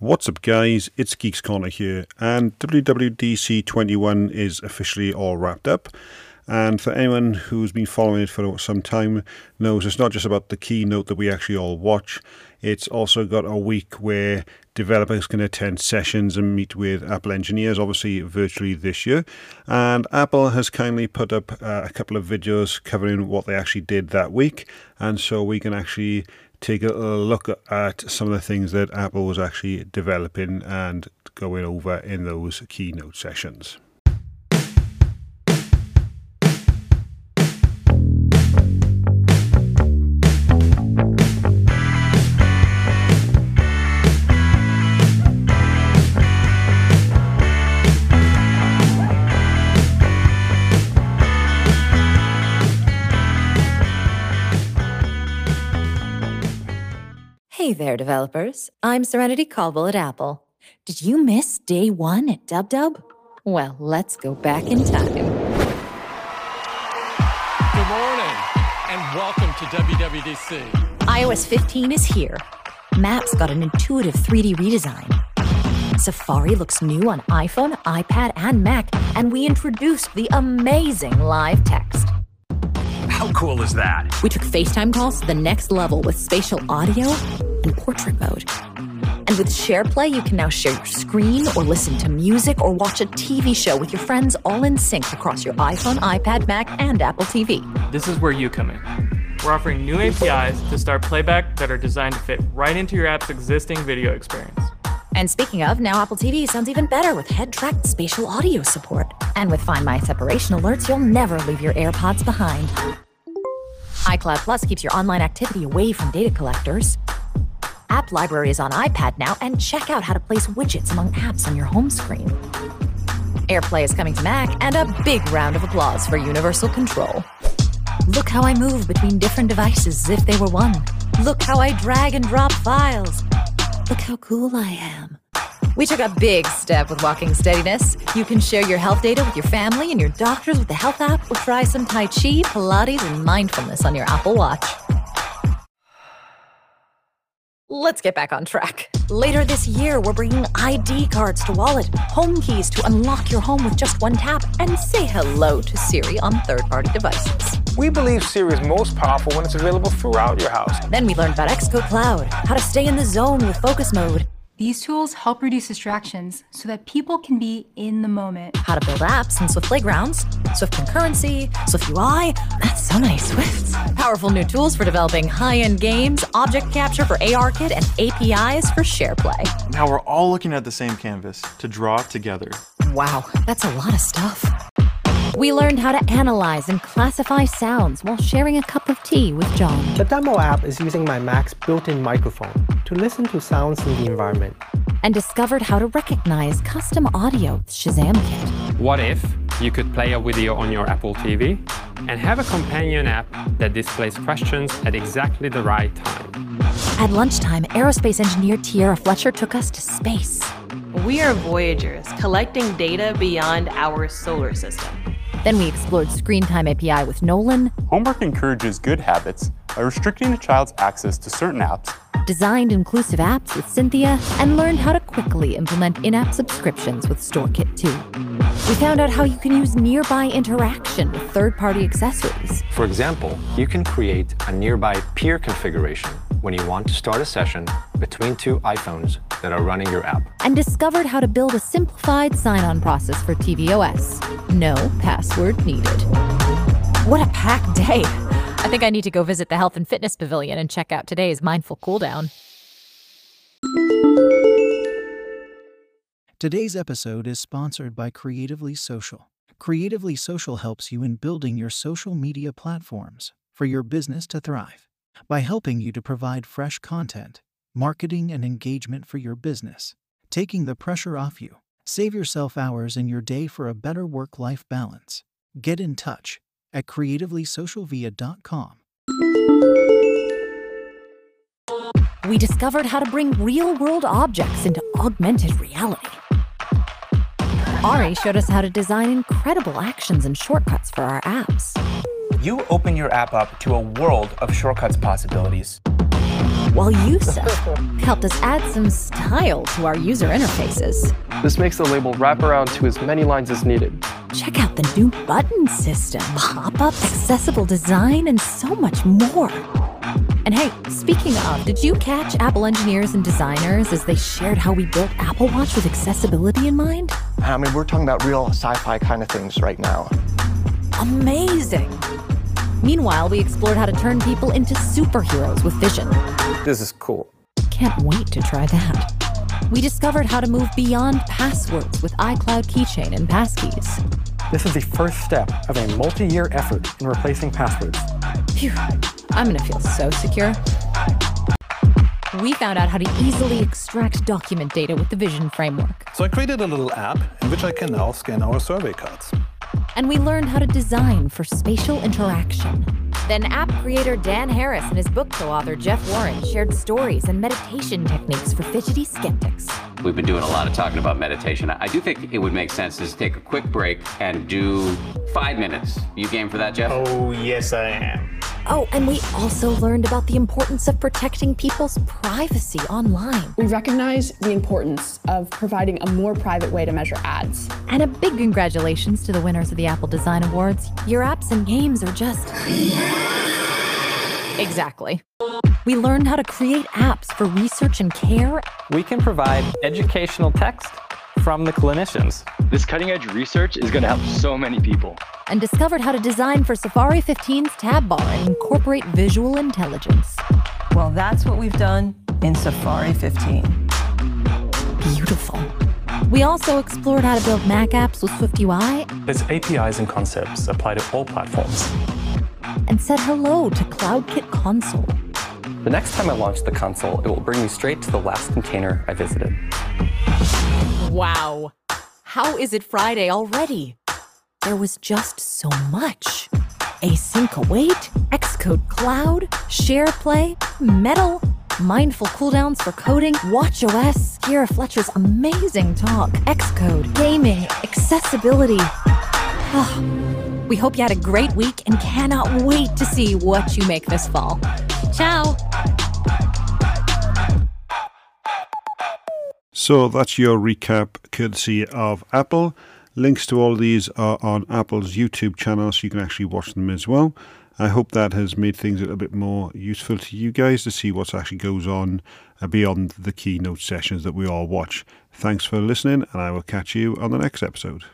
What's up guys, it's Geekscorner here, and WWDC 21 is officially all wrapped up. And for anyone who's been following it for some time knows it's not just about the keynote that we actually all watch. It's also got a week where developers can attend sessions and meet with Apple engineers, obviously virtually this year. And Apple has kindly put up a couple of videos covering what they actually did that week. And so we can actually take a look at some of the things that Apple was actually developing and going over in those keynote sessions. Hey there, developers. I'm Serenity Caldwell at Apple. Did you miss day one at DubDub? Well, let's go back in time. Good morning, and welcome to WWDC. iOS 15 is here. Maps got an intuitive 3D redesign. Safari looks new on iPhone, iPad, and Mac, and we introduced the amazing live text. How cool is that? We took FaceTime calls to the next level with spatial audio and portrait mode. And with SharePlay, you can now share your screen or listen to music or watch a TV show with your friends all in sync across your iPhone, iPad, Mac, and Apple TV. This is where you come in. We're offering new APIs to start playback that are designed to fit right into your app's existing video experience. And speaking of, now Apple TV sounds even better with head-tracked spatial audio support. And with Find My Separation alerts, you'll never leave your AirPods behind. iCloud Plus keeps your online activity away from data collectors. App Library is on iPad now, and check out how to place widgets among apps on your home screen. AirPlay is coming to Mac, and a big round of applause for Universal Control. Look how I move between different devices as if they were one. Look how I drag and drop files. Look how cool I am. We took a big step with walking steadiness. You can share your health data with your family and your doctors with the health app, or try some Tai Chi, Pilates, and mindfulness on your Apple Watch. Let's get back on track. Later this year, we're bringing ID cards to Wallet, home keys to unlock your home with just one tap, and say hello to Siri on third-party devices. We believe Siri is most powerful when it's available throughout your house. Then we learned about Xcode Cloud, how to stay in the zone with Focus Mode. These tools help reduce distractions so that people can be in the moment. How to build apps in Swift Playgrounds, Swift Concurrency, Swift UI. That's so many Swifts. Powerful new tools for developing high-end games, object capture for ARKit, and APIs for SharePlay. Now we're all looking at the same canvas to draw together. Wow, that's a lot of stuff. We learned how to analyze and classify sounds while sharing a cup of tea with John. The demo app is using my Mac's built-in microphone to listen to sounds in the environment. And discovered how to recognize custom audio with ShazamKit. What if you could play a video on your Apple TV and have a companion app that displays questions at exactly the right time? At lunchtime, aerospace engineer Tiera Fletcher took us to space. We are Voyagers, collecting data beyond our solar system. Then we explored Screen Time API with Nolan. Homework encourages good habits by restricting a child's access to certain apps. Designed inclusive apps with Cynthia, and learned how to quickly implement in-app subscriptions with StoreKit 2. We found out how you can use nearby interaction with third-party accessories. For example, you can create a nearby peer configuration when you want to start a session between two iPhones that are running your app. And discovered how to build a simplified sign-on process for tvOS. No password needed. What a packed day. I think I need to go visit the Health and Fitness Pavilion and check out today's Mindful Cooldown. Today's episode is sponsored by Creatively Social. Creatively Social helps you in building your social media platforms for your business to thrive by helping you to provide fresh content, marketing, and engagement for your business, taking the pressure off you. Save yourself hours in your day for a better work-life balance. Get in touch at creativelysocialva.com. We discovered how to bring real-world objects into augmented reality. Ari showed us how to design incredible actions and shortcuts for our apps. You open your app up to a world of shortcuts possibilities. while Yusuf helped us add some style to our user interfaces. This makes the label wrap around to as many lines as needed. Check out the new button system, pop-ups, accessible design, and so much more. And hey, speaking of, did you catch Apple engineers and designers as they shared how we built Apple Watch with accessibility in mind? I mean, we're talking about real sci-fi kind of things right now. Amazing. Meanwhile, we explored how to turn people into superheroes with vision. This is cool. Can't wait to try that. We discovered how to move beyond passwords with iCloud Keychain and passkeys. This is the first step of a multi-year effort in replacing passwords. Phew. I'm gonna feel so secure. We found out how to easily extract document data with the Vision framework. So I created a little app in which I can now scan our survey cards. And we learned how to design for spatial interaction. Then app creator Dan Harris and his book co-author Jeff Warren shared stories and meditation techniques for fidgety skeptics. We've been doing a lot of talking about meditation. I do think it would make sense to take a quick break and do 5 minutes. You game for that, Jeff? Oh, yes, I am. Oh, and we also learned about the importance of protecting people's privacy online. We recognize the importance of providing a more private way to measure ads. And a big congratulations to the winners of the Apple Design Awards. Your apps and games are just... Exactly. We learned how to create apps for research and care. We can provide educational text from the clinicians. This cutting-edge research is going to help so many people. And discovered how to design for Safari 15's tab bar and incorporate visual intelligence. Well, that's what we've done in Safari 15. Beautiful. We also explored how to build Mac apps with Swift UI. Its APIs and concepts apply to all platforms. And said hello to CloudKit Console. The next time I launch the console, it will bring me straight to the last container I visited. Wow. How is it Friday already? There was just so much. Async await, Xcode Cloud, SharePlay, Metal, mindful cooldowns for coding, watchOS, Tiera Fletcher's amazing talk, Xcode, gaming, accessibility. Oh, we hope you had a great week and cannot wait to see what you make this fall. Ciao. So that's your recap courtesy of Apple. Links to all these are on Apple's YouTube channel, so you can actually watch them as well. I hope that has made things a little bit more useful to you guys to see what actually goes on beyond the keynote sessions that we all watch. Thanks for listening, and I will catch you on the next episode.